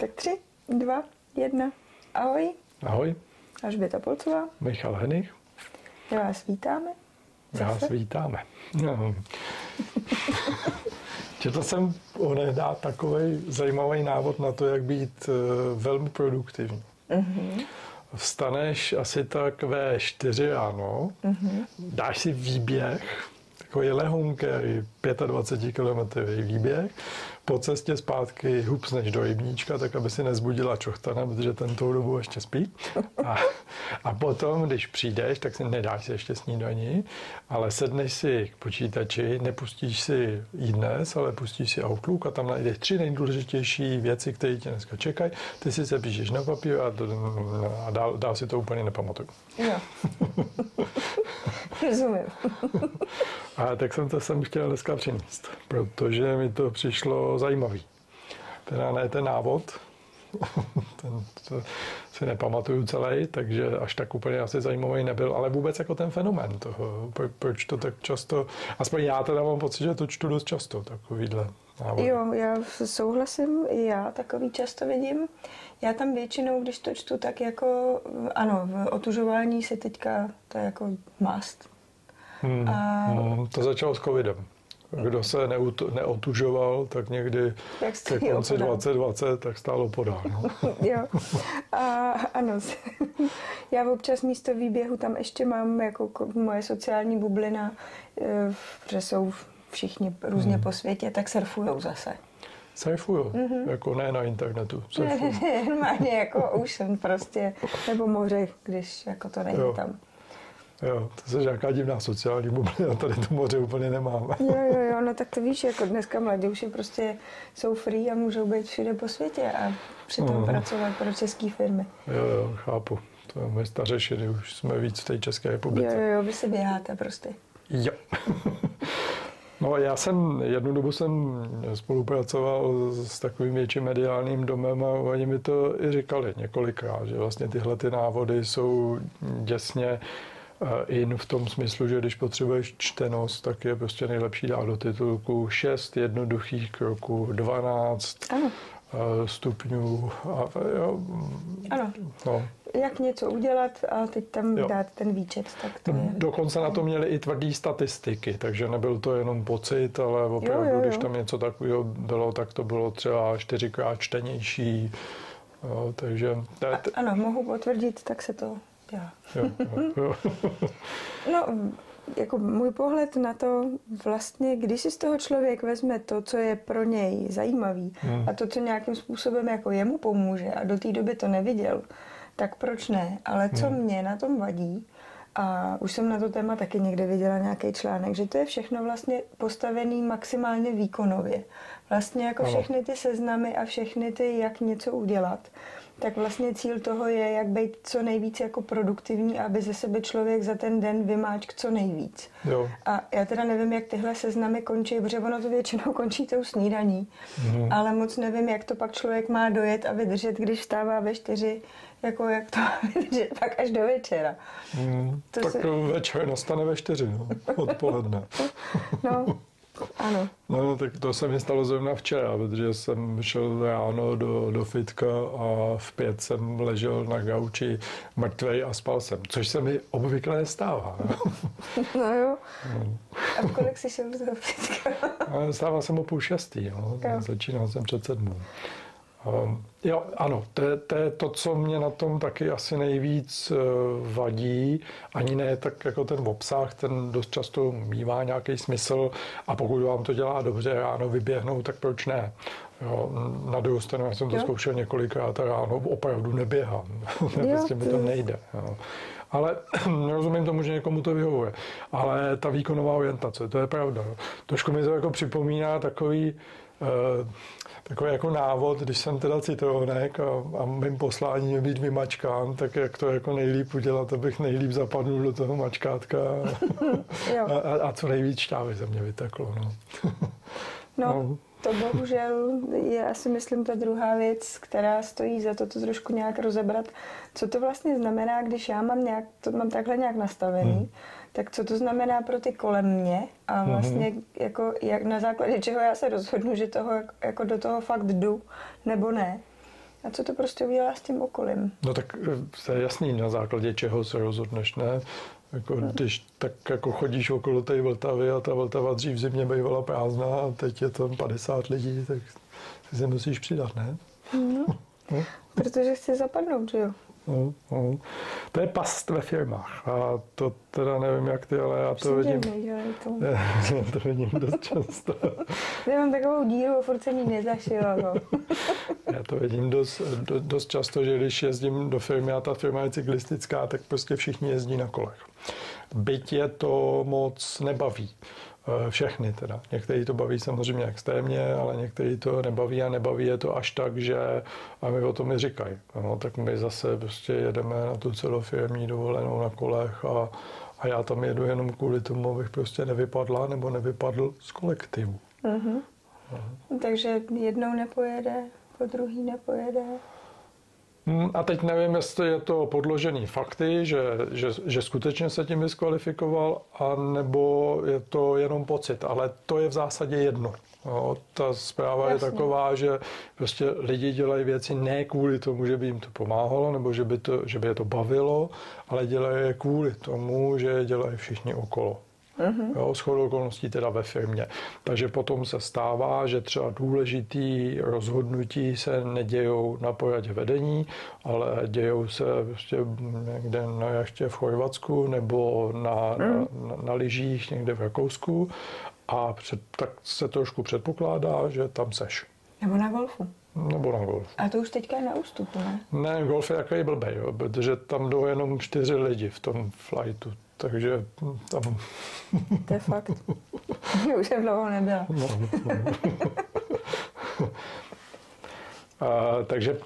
Tak 3, 2, 1. Ahoj. Ahoj. Ažběta Polcová. Michal Henich. My vás vítáme. No. Četl jsem onehdá takový zajímavý návod na to, jak být velmi produktivní. Mm-hmm. Vstaneš asi tak ve 4 ráno, mm-hmm. dáš si výběh, takový lehonký 25-kilometrový výběh, po cestě zpátky hupsneš do rybníčka, tak aby si nezbudila čochtana, protože ten tou dobu ještě spí. A potom, když přijdeš, tak si nedáš si ještě snídaní, ale sedneš si k počítači, nepustíš si iDNES, ale pustíš si Outlook a tam najdeš 3 nejdůležitější věci, které tě dneska čekají. Ty si se píšeš na papír a dál si to úplně nepamatuju. Jo. Rozumím. A tak jsem to sem chtěl dneska přinést, protože mi to přišlo zajímavý. Teda ne ten návod, ten si nepamatuju celý, takže až tak úplně asi zajímavý nebyl, ale vůbec jako ten fenomén toho, proč to tak často, aspoň já teda mám pocit, že to čtu dost často, takovýhle návod. Jo, já souhlasím, já takový často vidím. Já tam většinou, když to čtu, tak jako, ano, v otužování se teďka, to je jako must. To začalo s covidem. Kdo se neotužoval, tak někdy ke konci 2020, tak stálo podál. No. Jo. A ano, já občas místo výběhu tam ještě mám jako moje sociální bublina, protože jsou všichni různě po světě, tak surfujou zase. Surfuju, jako ne na internetu. Normálně jako ocean prostě, nebo moře, když jako to není jo. Tam. Jo, to je nějaká divná sociální bublina, tady to moře úplně nemáme. Jo, no tak to víš, jako dneska mladí už prostě jsou free a můžou být všude po světě a přitom pracovat pro české firmy. Jo, chápu. To je moje stařešiny, už jsme víc v té České republice. Jo, vy se běháte prostě. Jo. No já jsem, jednu dobu jsem spolupracoval s takovým větším mediálním domem a oni mi to i říkali několikrát, že vlastně tyhle ty návody jsou děsně in v tom smyslu, že když potřebuješ čtenost, tak je prostě nejlepší dát do titulku 6 jednoduchých kroků, 12 stupňů. Ano. No. Jak něco udělat a teď tam dát ten výčet. Tak to je. Dokonce na to měli i tvrdý statistiky, takže nebyl to jenom pocit, ale opravdu, jo. Když tam něco takového bylo, tak to bylo třeba 4x čtenější. Takže ano, mohu potvrdit, tak se to dělá. Jo. No, jako můj pohled na to vlastně, když si z toho člověk vezme to, co je pro něj zajímavý a to, co nějakým způsobem jako jemu pomůže a do té doby to neviděl, tak proč ne? Ale co mě na tom vadí, a už jsem na to téma taky někde viděla nějaký článek, že to je všechno vlastně postavený maximálně výkonově. Vlastně jako všechny ty seznamy a všechny ty, jak něco udělat, tak vlastně cíl toho je, jak být co nejvíc jako produktivní, aby ze sebe člověk za ten den vymáčk co nejvíc. Jo. A já teda nevím, jak tyhle seznamy končí, protože ono to většinou končí tou snídaní, ale moc nevím, jak to pak člověk má dojet a vydržet, když vstává ve 4, jako jak to vydržet pak až do večera. Večer nastane ve 4, no, odpoledne. Ano. No, tak to se mi stalo zrovna včera, protože jsem šel ráno do fitka a v 5 jsem ležel na gauči mrtvej a spal jsem, což se mi obvykle nestává. No jo. A v kolik jsi šel do toho fitka? Stával jsem o 5:30, začínal jsem před 7. Jo, ano, to je to, co mě na tom taky asi nejvíc vadí, ani ne tak jako ten obsah, ten dost často mívá nějaký smysl a pokud vám to dělá dobře ráno vyběhnout, tak proč ne? Jo, na druhou stranu, já jsem to zkoušel několikrát a ráno opravdu neběhám, prostě mi to nejde. Jo. Ale rozumím tomu, že někomu to vyhovuje, ale ta výkonová orientace, to je pravda. Trošku mi to jako připomíná takový jako návod, když jsem teda citronek a mým posláním je být vymačkán, tak jak to jako nejlíp udělat, abych nejlíp zapadnul do toho mačkátka a co nejvíc šťávy ze mě vyteklo. No. To bohužel je asi, myslím, ta druhá věc, která stojí za to trošku nějak rozebrat. Co to vlastně znamená, když já mám takhle nějak nastavený, tak co to znamená pro ty kolem mě a vlastně jako jak na základě čeho já se rozhodnu, že toho, jako do toho fakt jdu nebo ne. A co to prostě udělá s tím okolím? No tak to je jasný, na základě čeho se rozhodneš, ne? Jako, když tak jako chodíš okolo té Vltavy a ta Vltava dřív v zimě bývala prázdná a teď je tam 50 lidí, tak se musíš přidat, ne? No. Protože chci zapadnout, že jo? No. To je past ve firmách a to teda nevím jak ty, ale já to vidím. To vidím dost často. Já mám takovou díru a furt se ní nezašila. No. Já to vidím dost často, že když jezdím do firmy a ta firma je cyklistická, tak prostě všichni jezdí na kolech. Byť je to moc nebaví. Všechny teda. Někteří to baví samozřejmě extrémně, ale někteří to nebaví a nebaví je to až tak, že a my o tom mi říkají. No, tak my zase prostě jedeme na tu celofiremní dovolenou na kolech a já tam jedu jenom kvůli tomu, abych prostě nevypadla nebo nevypadl z kolektivu. Mm-hmm. No. Takže jednou nepojede, po druhý nepojede. A teď nevím, jestli je to podložený fakty, že skutečně se tím diskvalifikoval, anebo je to jenom pocit, ale to je v zásadě jedno. No, ta zpráva Jasně. je taková, že prostě lidi dělají věci ne kvůli tomu, že by jim to pomáhalo, nebo že by je to bavilo, ale dělají je kvůli tomu, že je dělají všichni okolo. Jo, shodou okolností teda ve firmě. Takže potom se stává, že třeba důležitý rozhodnutí se nedějou na poradě vedení, ale dějou se prostě někde na jachtě v Chorvatsku nebo na lyžích někde v Rakousku a tak se trošku předpokládá, že tam seš. Nebo na golfu. A to už teďka je na ústupu, ne? Ne, golf je takový blbej, jo, protože tam jdou jenom 4 lidi v tom flightu. Takže tam... To je fakt. Už jsem dlouho nebyla. Takže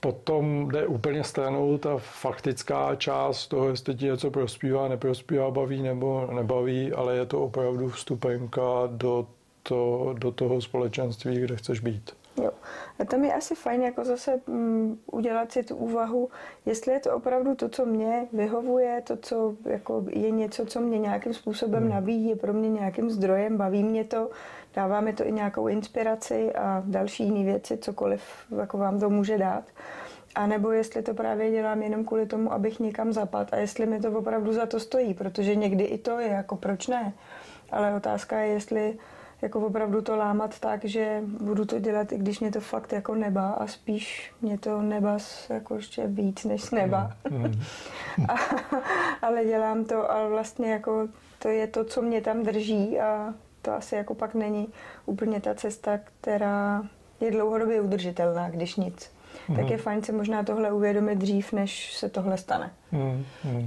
potom jde úplně stranou ta faktická část toho, jestli ti něco prospívá, neprospívá, baví nebo nebaví, ale je to opravdu vstupenka do toho společenství, kde chceš být. Jo. A tam je asi fajn jako zase udělat si tu úvahu, jestli je to opravdu to, co mě vyhovuje, to, co jako je něco, co mě nějakým způsobem nabíjí, je pro mě nějakým zdrojem, baví mě to, dává mi to i nějakou inspiraci a další jiné věci, cokoliv jako vám to může dát. A nebo jestli to právě dělám jenom kvůli tomu, abych někam zapadl a jestli mi to opravdu za to stojí, protože někdy i to je jako proč ne. Ale otázka je, jestli jako opravdu to lámat tak, že budu to dělat, i když mě to fakt jako nebá a spíš mě to nebá jako ještě víc než nebá. Ale dělám to a vlastně jako to je to, co mě tam drží a to asi jako pak není úplně ta cesta, která je dlouhodobě udržitelná, když nic. Tak je fajn si možná tohle uvědomit dřív, než se tohle stane.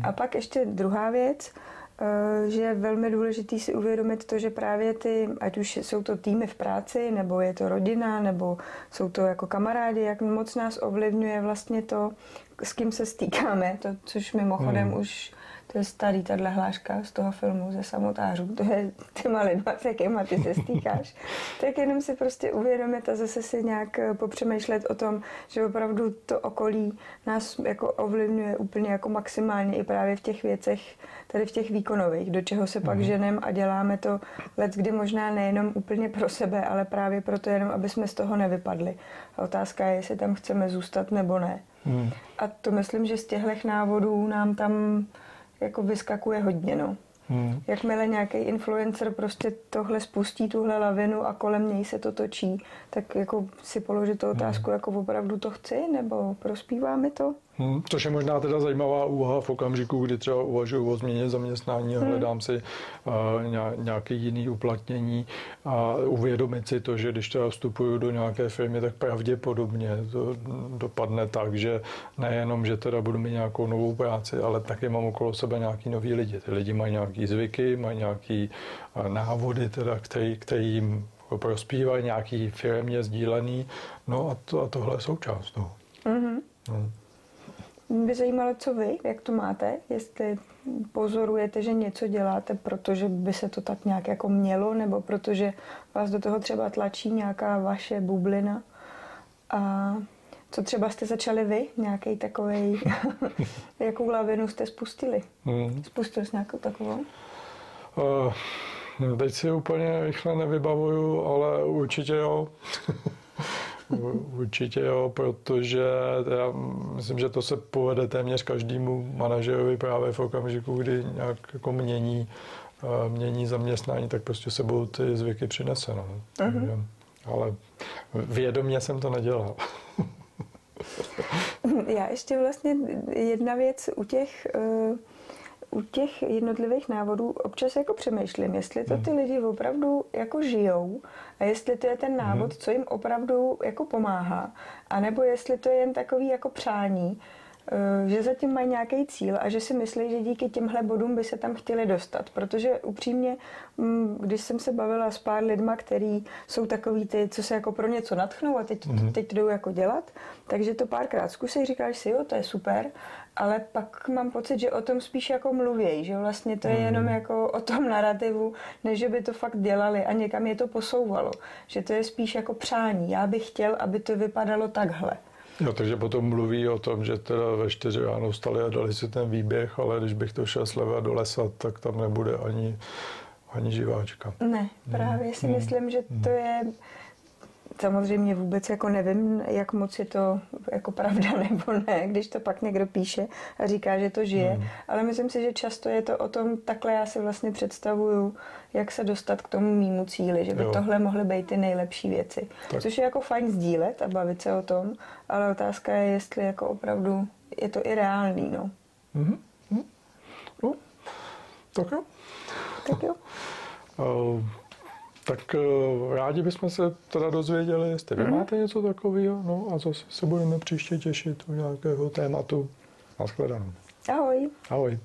A pak ještě druhá věc, že je velmi důležitý si uvědomit to, že právě ty, ať už jsou to týmy v práci, nebo je to rodina, nebo jsou to jako kamarádi, jak moc nás ovlivňuje vlastně to, s kým se stýkáme, to, což mimochodem už, to je starý tahle hláška z toho filmu ze Samotářů, to je těma lidma, s jakýma ty se stýkáš, tak jenom si prostě uvědomit a zase si nějak popřemýšlet o tom, že opravdu to okolí nás jako ovlivňuje úplně jako maximálně i právě v těch věcech, tady v těch výkonových, do čeho se pak ženem a děláme to leckdy možná nejenom úplně pro sebe, ale právě proto jenom, aby jsme z toho nevypadli. A otázka je, jestli tam chceme zůstat nebo ne. A to myslím, že z těchto návodů nám tam jako vyskakuje hodně, no. Jakmile nějaký influencer prostě tohle spustí, tuhle lavinu a kolem něj se to točí, tak jako si položit tu otázku, jako opravdu to chci, nebo prospívá mi to? Což je možná teda zajímavá úvaha v okamžiku, kdy třeba uvažuji o změně zaměstnání a hledám si nějaké jiné uplatnění a uvědomit si to, že když třeba vstupuju do nějaké firmy, tak pravděpodobně to dopadne tak, že nejenom, že teda budu mít nějakou novou práci, ale taky mám okolo sebe nějaký nový lidi. Ty lidi mají nějaký zvyky, mají nějaký návody, teda, které jim prospívají, nějaký firmě sdílený. No a tohle je součást toho. Mě by zajímalo, co vy, jak to máte, jestli pozorujete, že něco děláte, protože by se to tak nějak jako mělo, nebo protože vás do toho třeba tlačí nějaká vaše bublina. A co třeba jste začali vy, nějaký takovej, jakou lavinu jste spustili? Spustil jsi nějakou takovou? Teď si úplně rychle nevybavuju, ale určitě jo. Určitě jo, protože já myslím, že to se povede téměř každému manažerovi právě v okamžiku, kdy nějak jako mění zaměstnání, tak prostě sebou ty zvyky přinese. No. Uh-huh. Ale vědomě jsem to nedělal. Já ještě vlastně jedna věc u těch jednotlivých návodů občas jako přemýšlím, jestli to ty lidi opravdu jako žijou a jestli to je ten návod, co jim opravdu jako pomáhá, anebo jestli to je jen takový jako přání, že zatím mají nějaký cíl a že si myslí, že díky těmhle bodům by se tam chtěli dostat, protože upřímně, když jsem se bavila s pár lidma, který jsou takový ty, co se jako pro něco natchnou a teď to jdou jako dělat, takže to párkrát zkusej, říkáš si, jo, to je super, ale pak mám pocit, že o tom spíš jako mluvěj, že vlastně to je jenom jako o tom narrativu, než že by to fakt dělali a někam je to posouvalo, že to je spíš jako přání, já bych chtěl, aby to vypadalo takhle. No, takže potom mluví o tom, že teda ve 4 ráno vstali a dali si ten výběh, ale když bych to šel sleva do lesa, tak tam nebude ani živáčka. Ne, právě si myslím, že to je... Samozřejmě vůbec jako nevím, jak moc je to jako pravda nebo ne, když to pak někdo píše a říká, že to žije, ale myslím si, že často je to o tom, takhle já si vlastně představuju, jak se dostat k tomu mýmu cíli, že by tohle mohly být ty nejlepší věci, tak. Což je jako fajn sdílet a bavit se o tom, ale otázka je, jestli jako opravdu je to i reálný, no. Mm-hmm. Mm. No. Tak jo. Tak jo. Tak rádi bychom se teda dozvěděli, jestli vy máte něco takového, no a zase se budeme příště těšit u nějakého tématu. Nashledanou. Ahoj. Ahoj.